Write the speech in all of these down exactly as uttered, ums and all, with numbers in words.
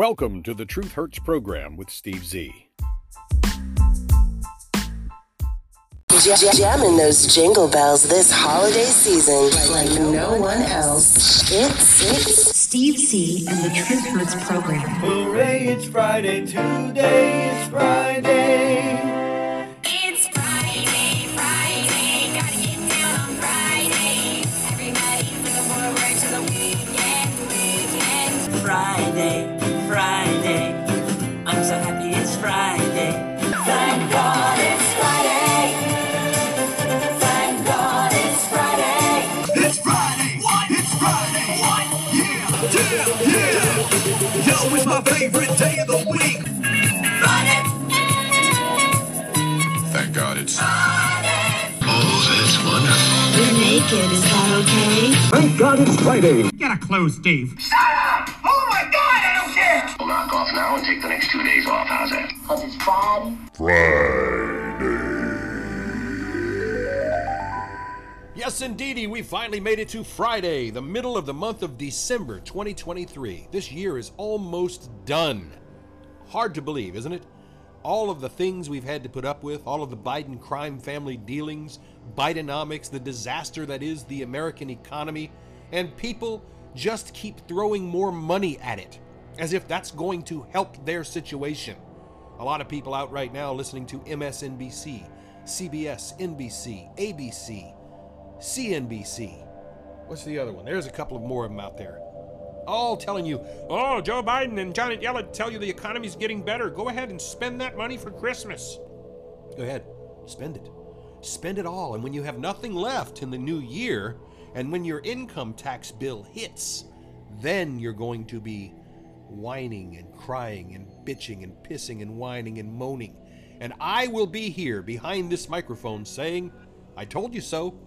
Welcome to the Truth Hurts Program with Steve Z. Jamming those jingle bells this holiday season like, like no one else. It's, it's Steve Z and the Truth Hurts Program. Hooray, it's Friday, today is Friday. Friday, Friday, I'm so happy it's Friday. Thank God it's Friday. Thank God it's Friday. It's Friday, what? It's Friday, what? Yeah, yeah, yeah. Yo, it's my favorite day of the week. Friday. Thank God it's Friday. Oh, that's wonderful. You're naked, is that okay? Thank God it's Friday. You gotta close, Dave. Shut up! I'll knock off now and take the next two days off. How's that? Because it's Friday. Friday. Yes, indeedy. We finally made it to Friday, the middle of the month of December twenty twenty-three. This year is almost done. Hard to believe, isn't it? All of the things we've had to put up with, all of the Biden crime family dealings, Bidenomics, the disaster that is the American economy, and people just keep throwing more money at it, as if that's going to help their situation. A lot of people out right now listening to M S N B C, C B S, N B C, A B C, C N B C. What's the other one? There's a couple of more of them out there. All telling you, oh, Joe Biden and Janet Yellen tell you the economy's getting better. Go ahead and spend that money for Christmas. Go ahead, spend it. Spend it all. And when you have nothing left in the new year, and when your income tax bill hits, then you're going to be whining and crying and bitching and pissing and whining and moaning. And I will be here behind this microphone saying, I told you so.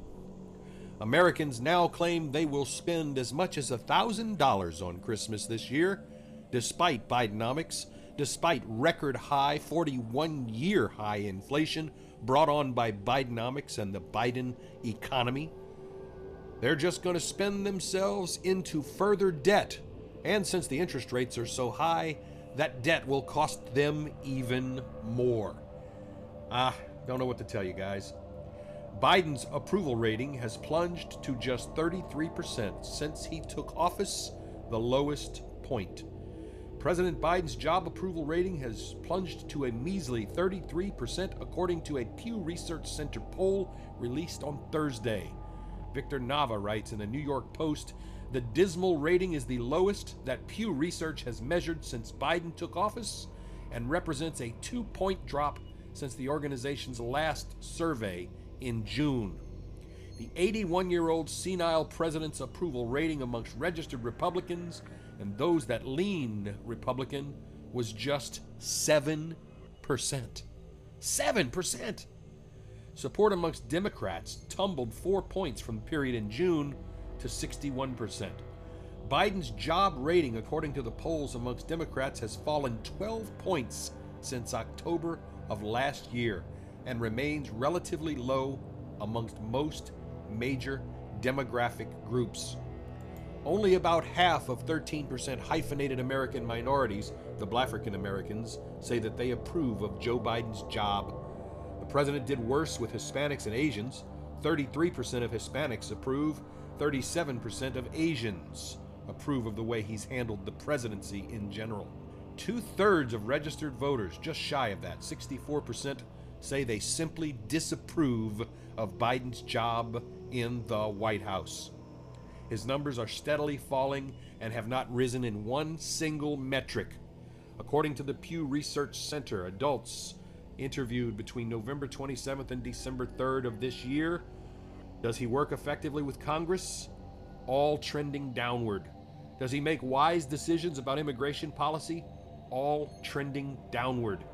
Americans now claim they will spend as much as one thousand dollars on Christmas this year, despite Bidenomics, despite record high, forty-one year high inflation brought on by Bidenomics and the Biden economy. They're just going to spend themselves into further debt. And since the interest rates are so high, that debt will cost them even more. Ah, don't know what to tell you guys. Biden's approval rating has plunged to just thirty-three percent since he took office, the lowest point. President Biden's job approval rating has plunged to a measly thirty-three percent according to a Pew Research Center poll released on Thursday. Victor Nava writes in the New York Post, the dismal rating is the lowest that Pew Research has measured since Biden took office and represents a two-point drop since the organization's last survey in June. The eighty-one-year-old senile president's approval rating amongst registered Republicans and those that lean Republican was just seven percent. seven percent! Support amongst Democrats tumbled four points from the period in June to sixty-one percent. Biden's job rating, according to the polls amongst Democrats, has fallen twelve points since October of last year and remains relatively low amongst most major demographic groups. Only about half of thirteen percent hyphenated American minorities, the Black African Americans, say that they approve of Joe Biden's job. The president did worse with Hispanics and Asians. thirty-three percent of Hispanics approve. thirty-seven percent of Asians approve of the way he's handled the presidency in general. Two-thirds of registered voters, just shy of that, sixty-four percent, say they simply disapprove of Biden's job in the White House. His numbers are steadily falling and have not risen in one single metric. According to the Pew Research Center, adults interviewed between November twenty-seventh and December third of this year. Does he work effectively with Congress? All trending downward. Does he make wise decisions about immigration policy? All trending downward.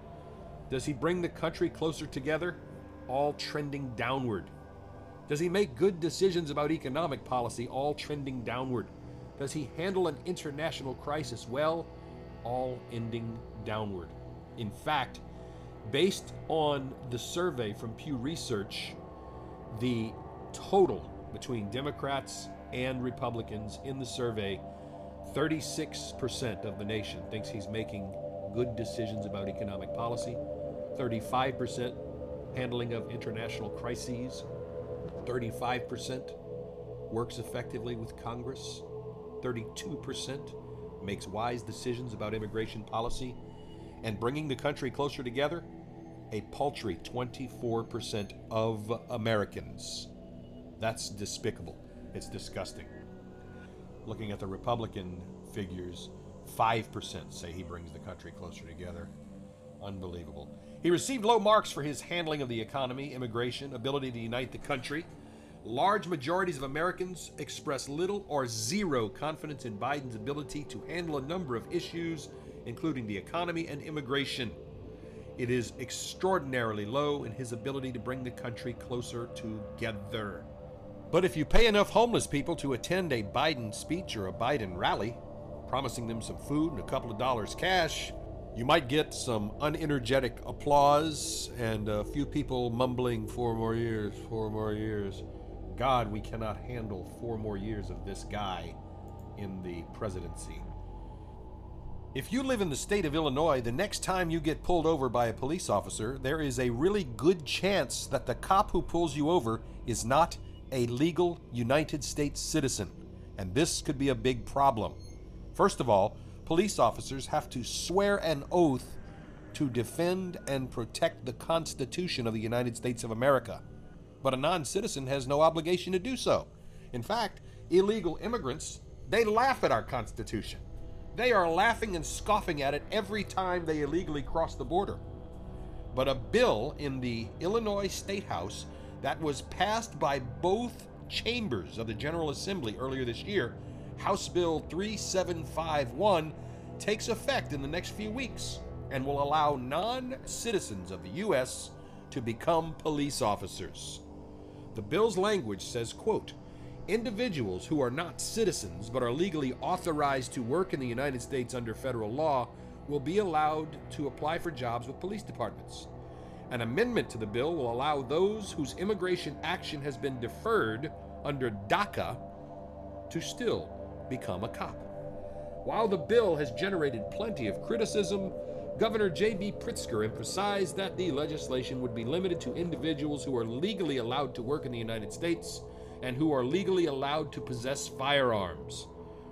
Does he bring the country closer together? All trending downward. Does he make good decisions about economic policy? All trending downward. Does he handle an international crisis well? All ending downward. In fact, based on the survey from Pew Research, the total between Democrats and Republicans in the survey thirty-six percent of the nation thinks he's making good decisions about economic policy, thirty-five percent handling of international crises, thirty-five percent works effectively with Congress, thirty-two percent makes wise decisions about immigration policy and bringing the country closer together. A paltry twenty-four percent of Americans. That's despicable. It's disgusting. Looking at the Republican figures, five percent say he brings the country closer together. Unbelievable. He received low marks for his handling of the economy, immigration, ability to unite the country. Large majorities of Americans express little or zero confidence in Biden's ability to handle a number of issues, including the economy and immigration. It is extraordinarily low in his ability to bring the country closer together. But if you pay enough homeless people to attend a Biden speech or a Biden rally, promising them some food and a couple of dollars cash, you might get some unenergetic applause and a few people mumbling four more years, four more years. God, we cannot handle four more years of this guy in the presidency. If you live in the state of Illinois, the next time you get pulled over by a police officer, there is a really good chance that the cop who pulls you over is not a legal United States citizen. And this could be a big problem. First of all, police officers have to swear an oath to defend and protect the Constitution of the United States of America. But a non-citizen has no obligation to do so. In fact, illegal immigrants, they laugh at our Constitution. They are laughing and scoffing at it every time they illegally cross the border. But a bill in the Illinois State House that was passed by both chambers of the General Assembly earlier this year, House Bill three seven five one, takes effect in the next few weeks and will allow non-citizens of the U S to become police officers. The bill's language says, quote, "Individuals who are not citizens but are legally authorized to work in the United States under federal law will be allowed to apply for jobs with police departments. An amendment to the bill will allow those whose immigration action has been deferred under DACA to still become a cop." While the bill has generated plenty of criticism, Governor J B Pritzker emphasized that the legislation would be limited to individuals who are legally allowed to work in the United States and who are legally allowed to possess firearms.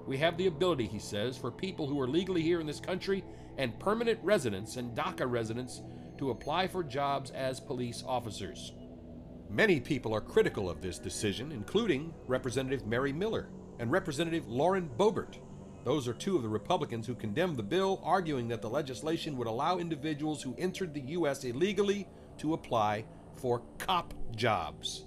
"We have the ability," he says, "for people who are legally here in this country and permanent residents and DACA residents to apply for jobs as police officers." Many people are critical of this decision, including Representative Mary Miller and Representative Lauren Boebert. Those are two of the Republicans who condemned the bill, arguing that the legislation would allow individuals who entered the U S illegally to apply for cop jobs.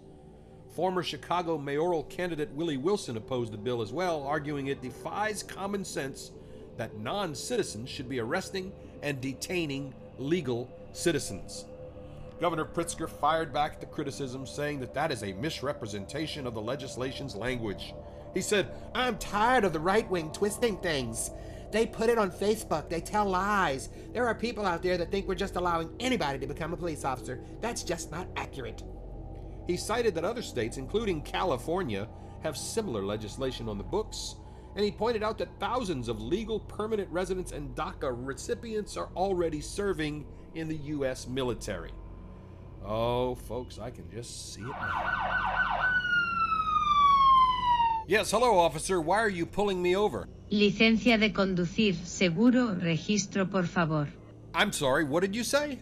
Former Chicago mayoral candidate Willie Wilson opposed the bill as well, arguing it defies common sense that non-citizens should be arresting and detaining legal citizens. Governor Pritzker fired back the criticism, saying that that is a misrepresentation of the legislation's language. He said, "I'm tired of the right-wing twisting things. They put it on Facebook. They tell lies. There are people out there that think we're just allowing anybody to become a police officer. That's just not accurate." He cited that other states, including California, have similar legislation on the books, and he pointed out that thousands of legal permanent residents and DACA recipients are already serving in the U S military. Oh, folks, I can just see it now. "Yes, hello, officer. Why are you pulling me over?" "Licencia de conducir, seguro, registro, por favor." "I'm sorry, what did you say?"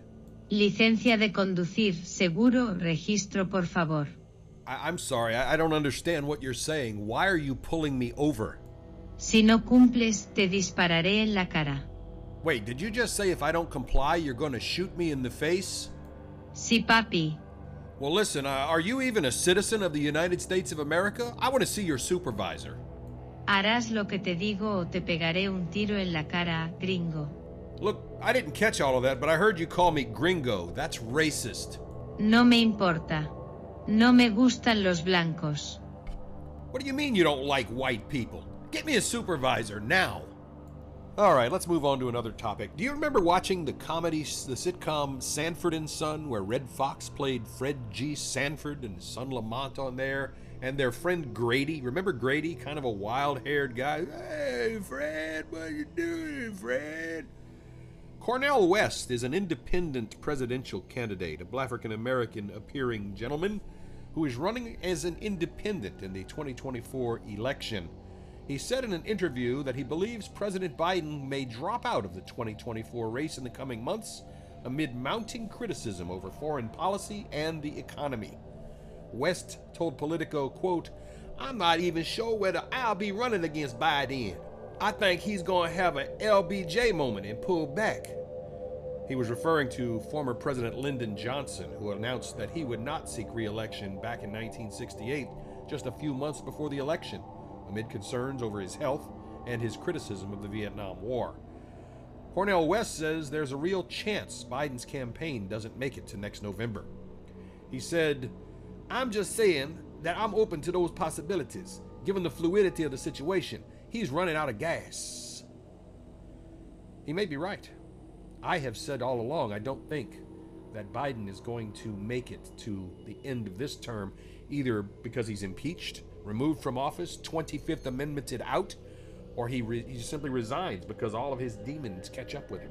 "Licencia de conducir, seguro, registro, por favor." I I'm sorry, I, I don't understand what you're saying. Why are you pulling me over?" "Si no cumples, te dispararé en la cara." "Wait, did you just say if I don't comply, you're going to shoot me in the face?" "Si, papi." "Well, listen, uh, are you even a citizen of the United States of America? I want to see your supervisor." "Harás lo que te digo o te pegaré un tiro en la cara, gringo." "Look, I didn't catch all of that, but I heard you call me gringo. That's racist." "No me importa. No me gustan los blancos." "What do you mean you don't like white people? Get me a supervisor now." All right, let's move on to another topic. Do you remember watching the comedy, the sitcom Sanford and Son, where Red Fox played Fred G. Sanford and his son Lamont on there, and their friend Grady? Remember Grady, kind of a wild-haired guy? Hey, Fred, what are you doing, Fred? Cornel West is an independent presidential candidate, a African-American appearing gentleman who is running as an independent in the twenty twenty-four election. He said in an interview that he believes President Biden may drop out of the twenty twenty-four race in the coming months amid mounting criticism over foreign policy and the economy. West told Politico, quote, "I'm not even sure whether I'll be running against Biden. I think he's going to have an L B J moment and pull back." He was referring to former President Lyndon Johnson, who announced that he would not seek re-election back in nineteen sixty-eight, just a few months before the election, amid concerns over his health and his criticism of the Vietnam War. Cornel West says there's a real chance Biden's campaign doesn't make it to next November. He said, "I'm just saying that I'm open to those possibilities. Given the fluidity of the situation, he's running out of gas." He may be right. I have said all along, I don't think that Biden is going to make it to the end of this term, either because he's impeached, removed from office, twenty-fifth amendmented out, or he, re he simply resigns because all of his demons catch up with him.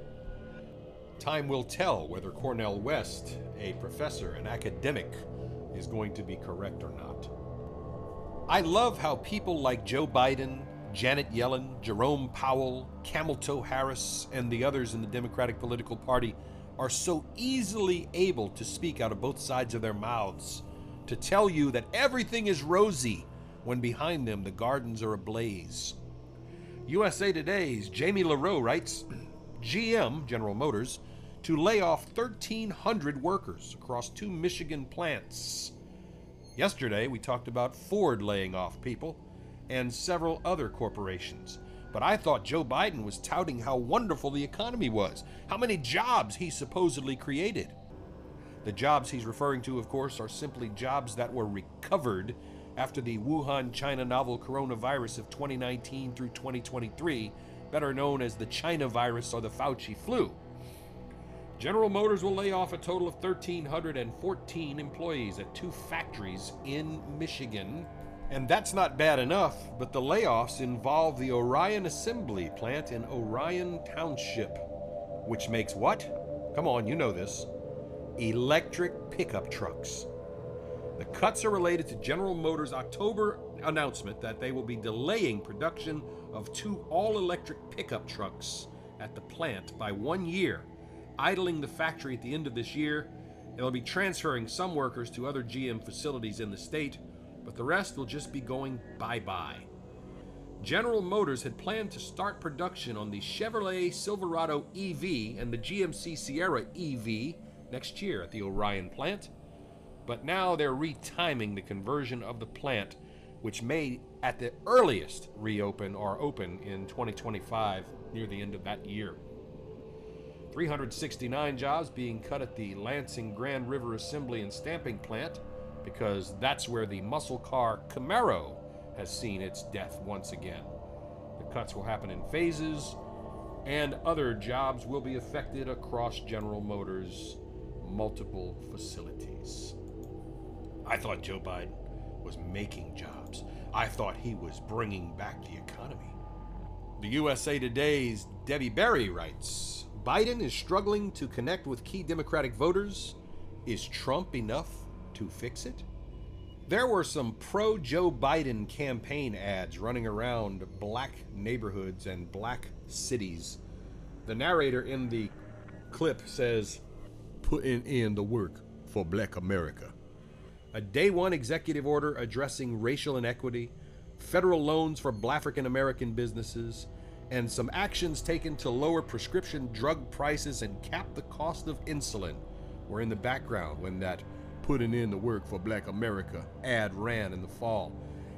Time will tell whether Cornel West, a professor, an academic, is going to be correct or not. I love how people like Joe Biden, Janet Yellen, Jerome Powell, Cameltoe Harris, and the others in the Democratic political party are so easily able to speak out of both sides of their mouths, to tell you that everything is rosy, when behind them the gardens are ablaze. U S A Today's Jamie LaRoe writes, G M, General Motors, to lay off thirteen hundred workers across two Michigan plants. Yesterday we talked about Ford laying off people and several other corporations, but I thought Joe Biden was touting how wonderful the economy was, how many jobs he supposedly created. The jobs he's referring to, of course, are simply jobs that were recovered after the Wuhan, China novel coronavirus of twenty nineteen through twenty twenty-three, better known as the China virus or the Fauci flu. General Motors will lay off a total of one thousand three hundred fourteen employees at two factories in Michigan. And that's not bad enough, but the layoffs involve the Orion Assembly plant in Orion Township, which makes what? Come on, you know this. Electric pickup trucks. The cuts are related to General Motors' October announcement that they will be delaying production of two all-electric pickup trucks at the plant by one year, idling the factory at the end of this year. They'll be transferring some workers to other G M facilities in the state, but the rest will just be going bye-bye. General Motors had planned to start production on the Chevrolet Silverado E V and the G M C Sierra E V next year at the Orion plant, but now they're retiming the conversion of the plant, which may at the earliest reopen or open in twenty twenty-five, near the end of that year. three hundred sixty-nine jobs being cut at the Lansing Grand River Assembly and Stamping Plant, because that's where the muscle car Camaro has seen its death once again. The cuts will happen in phases, and other jobs will be affected across General Motors' multiple facilities. I thought Joe Biden was making jobs. I thought he was bringing back the economy. The U S A Today's Debbie Barry writes, Biden is struggling to connect with key Democratic voters. Is Trump enough to fix it? There were some pro-Joe Biden campaign ads running around black neighborhoods and black cities. The narrator in the clip says, "Putting in the work for Black America." A day one executive order addressing racial inequity, federal loans for Black African American businesses, and some actions taken to lower prescription drug prices and cap the cost of insulin were in the background when that "putting in the work for Black America" ad ran in the fall.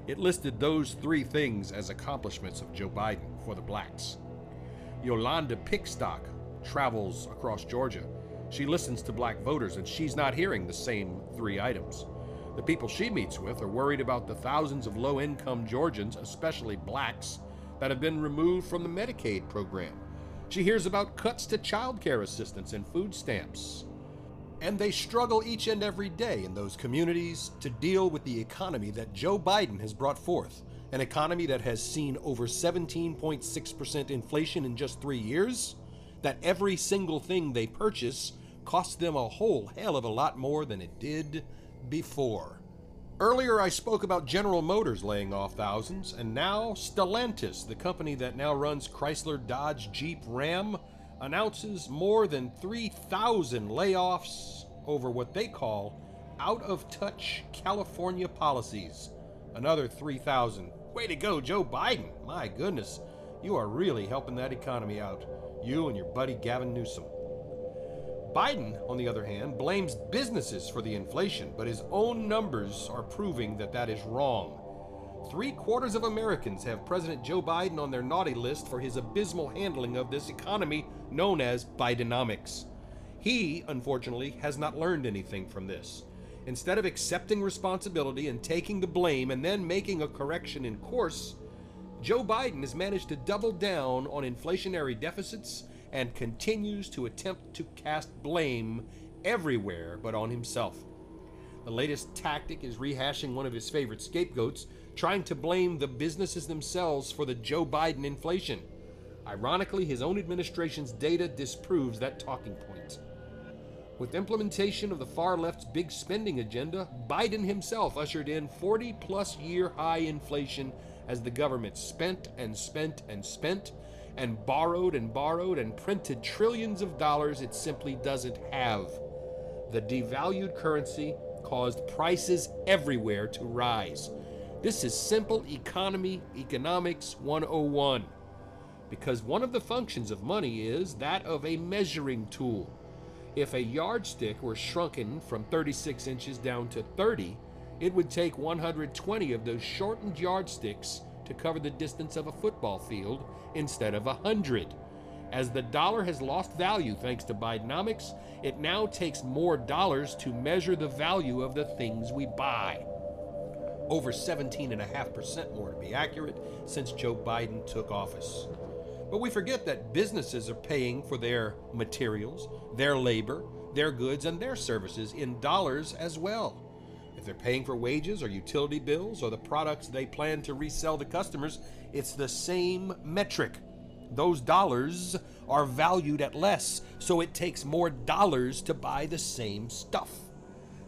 It listed those three things as accomplishments of Joe Biden for the blacks. Yolanda Pickstock travels across Georgia. She listens to black voters, and she's not hearing the same three items. The people she meets with are worried about the thousands of low-income Georgians, especially blacks, that have been removed from the Medicaid program. She hears about cuts to child care assistance and food stamps. And they struggle each and every day in those communities to deal with the economy that Joe Biden has brought forth, an economy that has seen over seventeen point six percent inflation in just three years, that every single thing they purchase costs them a whole hell of a lot more than it did before. Earlier I spoke about General Motors laying off thousands, and now Stellantis, the company that now runs Chrysler, Dodge, Jeep, Ram, announces more than three thousand layoffs over what they call out-of-touch California policies. Another three thousand. Way to go, Joe Biden. My goodness, you are really helping that economy out. You and your buddy Gavin Newsom. Biden, on the other hand, blames businesses for the inflation, but his own numbers are proving that that is wrong. Three quarters of Americans have President Joe Biden on their naughty list for his abysmal handling of this economy known as Bidenomics. He, unfortunately, has not learned anything from this. Instead of accepting responsibility and taking the blame and then making a correction in course, Joe Biden has managed to double down on inflationary deficits and continues to attempt to cast blame everywhere but on himself. The latest tactic is rehashing one of his favorite scapegoats, trying to blame the businesses themselves for the Joe Biden inflation. Ironically, his own administration's data disproves that talking point. With implementation of the far left's big spending agenda, Biden himself ushered in forty plus year high inflation as the government spent and spent and spent and borrowed and borrowed and printed trillions of dollars it simply doesn't have. The devalued currency caused prices everywhere to rise. This is simple economy economics one oh one, because one of the functions of money is that of a measuring tool. If a yardstick were shrunken from thirty-six inches down to thirty, it would take one hundred twenty of those shortened yardsticks to cover the distance of a football field instead of one hundred. As the dollar has lost value thanks to Bidenomics, it now takes more dollars to measure the value of the things we buy. Over seventeen point five percent more to be accurate since Joe Biden took office. But we forget that businesses are paying for their materials, their labor, their goods, and their services in dollars as well. If they're paying for wages or utility bills or the products they plan to resell to customers, it's the same metric. Those dollars are valued at less, so it takes more dollars to buy the same stuff.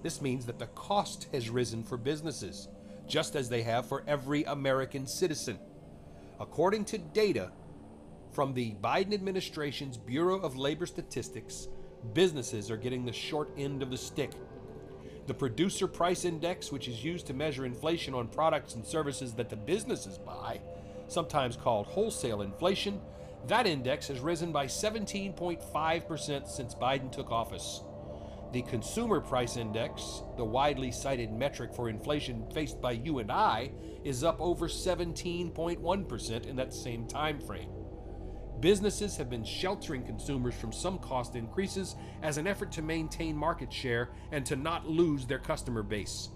This means that the cost has risen for businesses, just as they have for every American citizen. According to data from the Biden administration's Bureau of Labor Statistics, businesses are getting the short end of the stick. The Producer Price Index, which is used to measure inflation on products and services that the businesses buy, sometimes called wholesale inflation, that index has risen by seventeen point five percent since Biden took office. The Consumer Price Index, the widely cited metric for inflation faced by you and I, is up over seventeen point one percent in that same time frame. Businesses have been sheltering consumers from some cost increases as an effort to maintain market share and to not lose their customer base.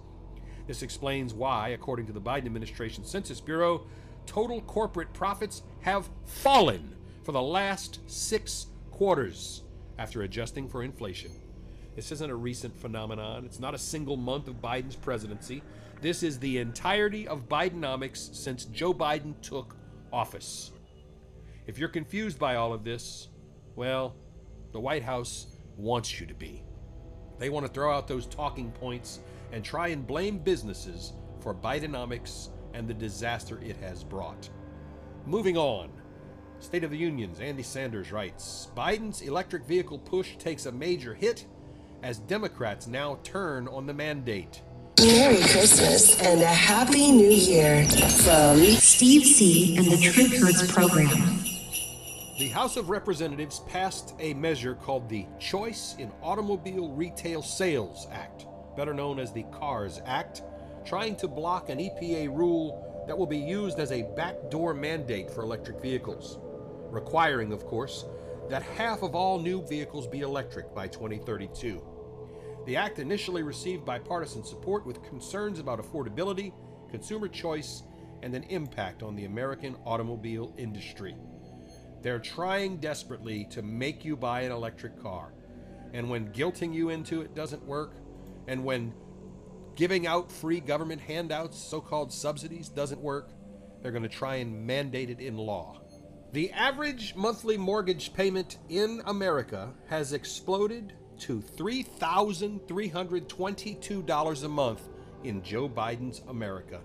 This explains why, according to the Biden administration Census Bureau, total corporate profits have fallen for the last six quarters after adjusting for inflation. This isn't a recent phenomenon. It's not a single month of Biden's presidency. This is the entirety of Bidenomics since Joe Biden took office. If you're confused by all of this, well, the White House wants you to be. They want to throw out those talking points and try and blame businesses for Bidenomics and the disaster it has brought. Moving on. State of the Union's Andy Sanders writes, Biden's electric vehicle push takes a major hit as Democrats now turn on the mandate. Merry Christmas and a Happy New Year from Steve Z and the Truth Hurts Program. The House of Representatives passed a measure called the Choice in Automobile Retail Sales Act, better known as the CARS Act, trying to block an E P A rule that will be used as a backdoor mandate for electric vehicles, requiring, of course, that half of all new vehicles be electric by twenty thirty-two. The act initially received bipartisan support with concerns about affordability, consumer choice, and an impact on the American automobile industry. They're trying desperately to make you buy an electric car. And when guilting you into it doesn't work, and when giving out free government handouts, so-called subsidies, doesn't work, they're going to try and mandate it in law. The average monthly mortgage payment in America has exploded to three thousand three hundred twenty-two dollars a month in Joe Biden's America.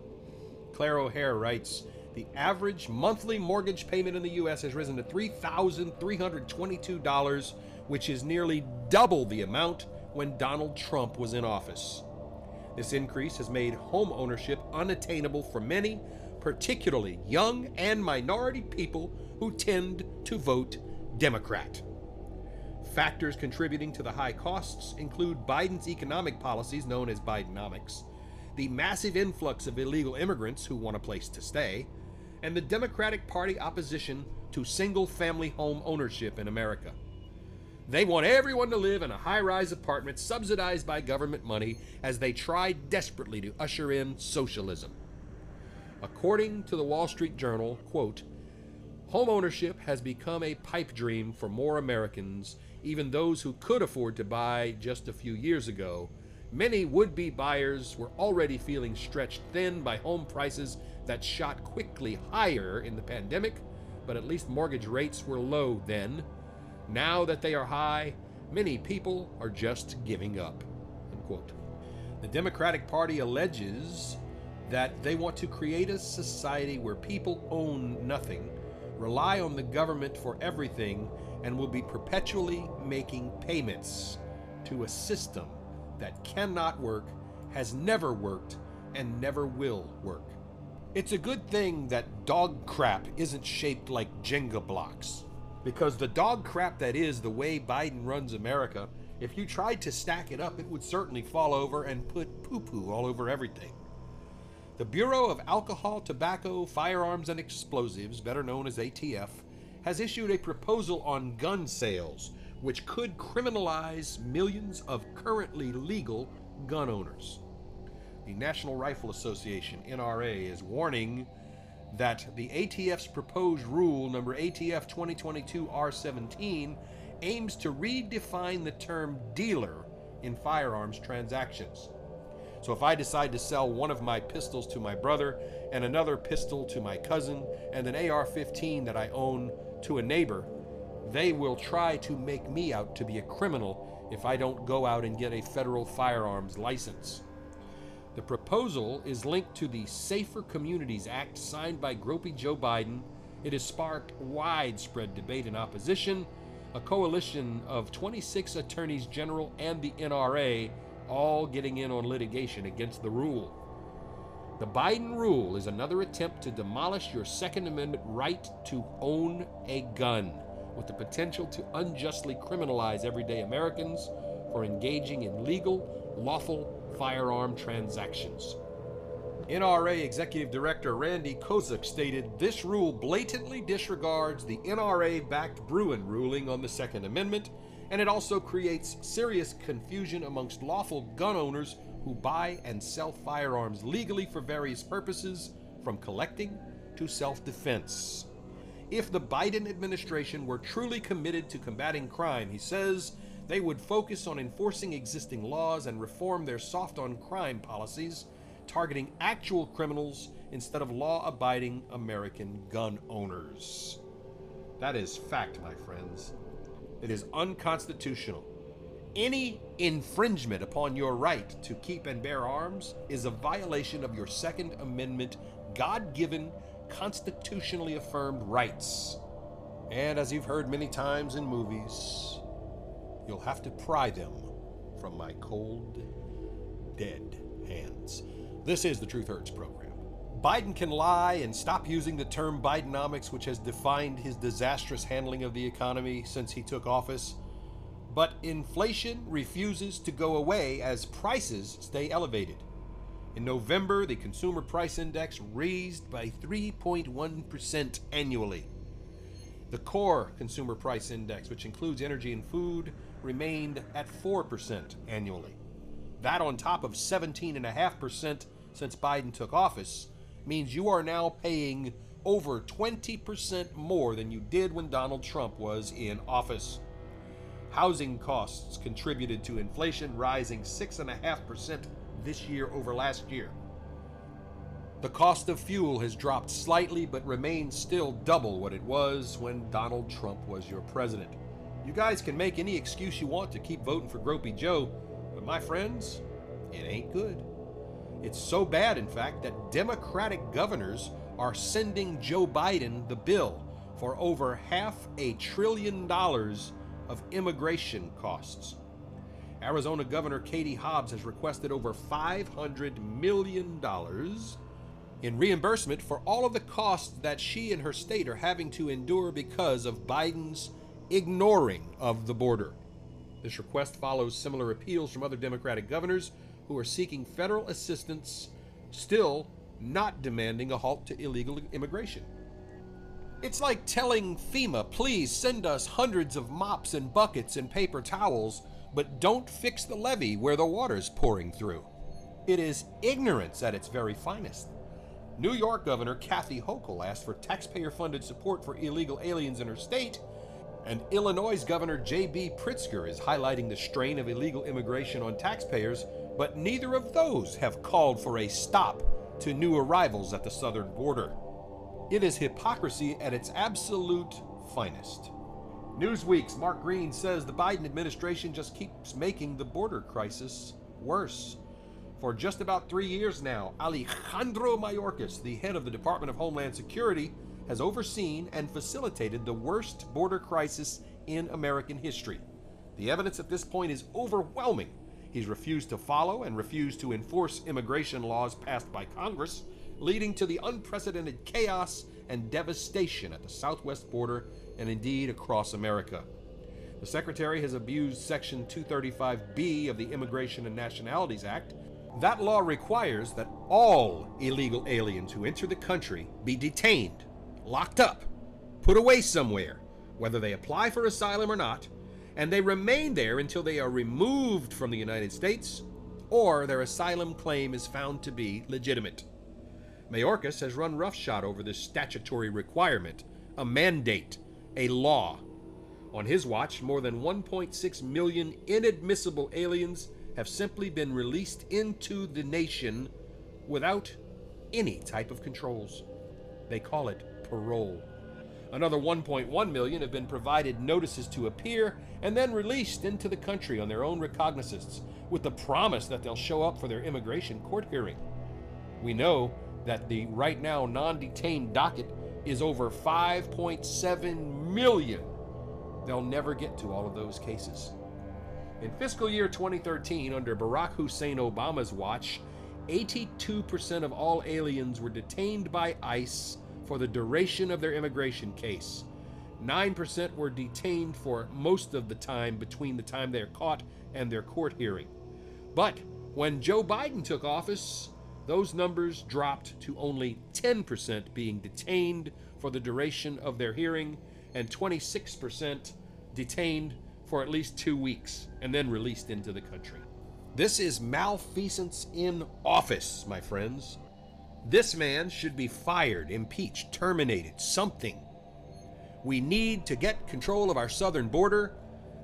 Claire O'Hare writes, the average monthly mortgage payment in the U S has risen to three thousand three hundred twenty-two dollars, which is nearly double the amount when Donald Trump was in office. This increase has made home ownership unattainable for many, particularly young and minority people who tend to vote Democrat. Factors contributing to the high costs include Biden's economic policies known as Bidenomics, the massive influx of illegal immigrants who want a place to stay, and the Democratic Party opposition to single-family home ownership in America. They want everyone to live in a high-rise apartment subsidized by government money as they try desperately to usher in socialism. According to the Wall Street Journal, quote, home ownership has become a pipe dream for more Americans, even those who could afford to buy just a few years ago. Many would-be buyers were already feeling stretched thin by home prices that shot quickly higher in the pandemic, but at least mortgage rates were low then. Now that they are high, many people are just giving up, unquote. The Democratic Party alleges that they want to create a society where people own nothing, rely on the government for everything, and will be perpetually making payments to a system that cannot work, has never worked, and never will work. It's a good thing that dog crap isn't shaped like Jenga blocks, because the dog crap that is the way Biden runs America, if you tried to stack it up, it would certainly fall over and put poo-poo all over everything. The Bureau of Alcohol, Tobacco, Firearms, and Explosives, better known as A T F, has issued a proposal on gun sales, which could criminalize millions of currently legal gun owners. The National Rifle Association, N R A, is warning that the A T F's proposed rule number A T F twenty twenty-two R seventeen aims to redefine the term dealer in firearms transactions. So if I decide to sell one of my pistols to my brother and another pistol to my cousin and an A R fifteen that I own to a neighbor, they will try to make me out to be a criminal if I don't go out and get a federal firearms license. The proposal is linked to the Safer Communities Act signed by Gropey Joe Biden. It has sparked widespread debate and opposition. A coalition of twenty-six attorneys general and the N R A all getting in on litigation against the rule. The Biden rule is another attempt to demolish your Second Amendment right to own a gun, with the potential to unjustly criminalize everyday Americans for engaging in legal, lawful firearm transactions. N R A Executive Director Randy Kozak stated, this rule blatantly disregards the N R A-backed Bruin ruling on the Second Amendment, and it also creates serious confusion amongst lawful gun owners who buy and sell firearms legally for various purposes, from collecting to self-defense. If the Biden administration were truly committed to combating crime, he says, they would focus on enforcing existing laws and reform their soft-on-crime policies, targeting actual criminals instead of law-abiding American gun owners. That is fact, my friends. It is unconstitutional. Any infringement upon your right to keep and bear arms is a violation of your Second Amendment God-given, constitutionally affirmed rights. And as you've heard many times in movies, you'll have to pry them from my cold, dead hands. This is the Truth Hurts program. Biden can lie and stop using the term Bidenomics, which has defined his disastrous handling of the economy since he took office. But inflation refuses to go away as prices stay elevated. In November, the Consumer Price Index raised by three point one percent annually. The core Consumer Price Index, which includes energy and food, remained at four percent annually. That on top of seventeen point five percent since Biden took office, means you are now paying over twenty percent more than you did when Donald Trump was in office. Housing costs contributed to inflation, rising six point five percent this year over last year. The cost of fuel has dropped slightly, but remains still double what it was when Donald Trump was your president. You guys can make any excuse you want to keep voting for Gropey Joe, but my friends, it ain't good. It's so bad, in fact, that Democratic governors are sending Joe Biden the bill for over half a trillion dollars of immigration costs. Arizona Governor Katie Hobbs has requested over five hundred million dollars in reimbursement for all of the costs that she and her state are having to endure because of Biden's ignoring of the border. This request follows similar appeals from other Democratic governors who are seeking federal assistance, still not demanding a halt to illegal immigration. It's like telling FEMA, please send us hundreds of mops and buckets and paper towels, but don't fix the levee where the water's pouring through. It is ignorance at its very finest. New York Governor Kathy Hochul asked for taxpayer-funded support for illegal aliens in her state, and Illinois Governor J B Pritzker is highlighting the strain of illegal immigration on taxpayers, but neither of those have called for a stop to new arrivals at the southern border. It is hypocrisy at its absolute finest. Newsweek's Mark Green says the Biden administration just keeps making the border crisis worse. For just about three years now, Alejandro Mayorkas, the head of the Department of Homeland Security, has overseen and facilitated the worst border crisis in American history. The evidence at this point is overwhelming. He's refused to follow and refused to enforce immigration laws passed by Congress, leading to the unprecedented chaos and devastation at the southwest border and indeed across America. The Secretary has abused Section two thirty-five B of the Immigration and Nationalities Act. That law requires that all illegal aliens who enter the country be detained, locked up, put away somewhere, whether they apply for asylum or not, and they remain there until they are removed from the United States or their asylum claim is found to be legitimate. Mayorkas has run roughshod over this statutory requirement, a mandate, a law. On his watch, more than one point six million inadmissible aliens have simply been released into the nation without any type of controls. They call it parole. Another one point one million have been provided notices to appear and then released into the country on their own recognizance with the promise that they'll show up for their immigration court hearing. We know that the right now non-detained docket is over five point seven million. They'll never get to all of those cases. In fiscal year twenty thirteen, under Barack Hussein Obama's watch, eighty-two percent of all aliens were detained by ICE for the duration of their immigration case. nine percent were detained for most of the time between the time they're caught and their court hearing. But when Joe Biden took office, those numbers dropped to only ten percent being detained for the duration of their hearing and twenty-six percent detained for at least two weeks and then released into the country. This is malfeasance in office, my friends. This man should be fired, impeached, terminated, something. We need to get control of our southern border.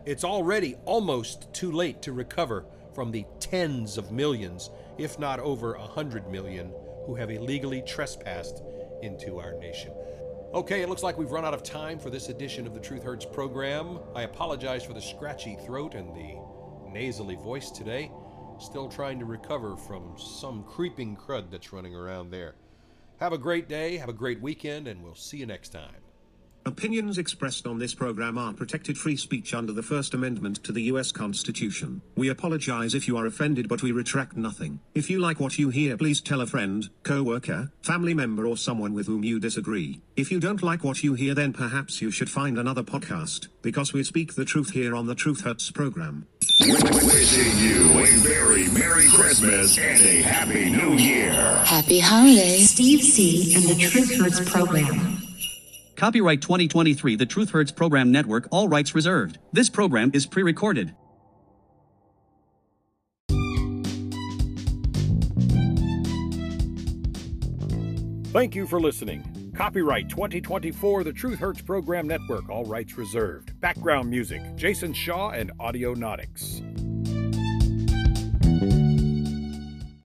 It's already almost too late to recover from the tens of millions, if not over a hundred million, who have illegally trespassed into our nation. Okay, it looks like we've run out of time for this edition of the Truth Hurts program. I apologize for the scratchy throat and the nasally voice today. Still trying to recover from some creeping crud that's running around there. Have a great day, have a great weekend, and we'll see you next time. Opinions expressed on this program are protected free speech under the First Amendment to the U S Constitution. We apologize if you are offended, but we retract nothing. If you like what you hear, please tell a friend, co-worker, family member, or someone with whom you disagree. If you don't like what you hear, then perhaps you should find another podcast, because we speak the truth here on the Truth Hurts program. Wishing you a very Merry Christmas and a Happy New Year. Happy Holidays. Steve Z and the Truth Hurts program. Copyright twenty twenty-three, the Truth Hurts program network, all rights reserved. This program is pre-recorded. Thank you for listening. Copyright twenty twenty-four, the Truth Hurts Program Network, all rights reserved. Background music, Jason Shaw and Audionautics.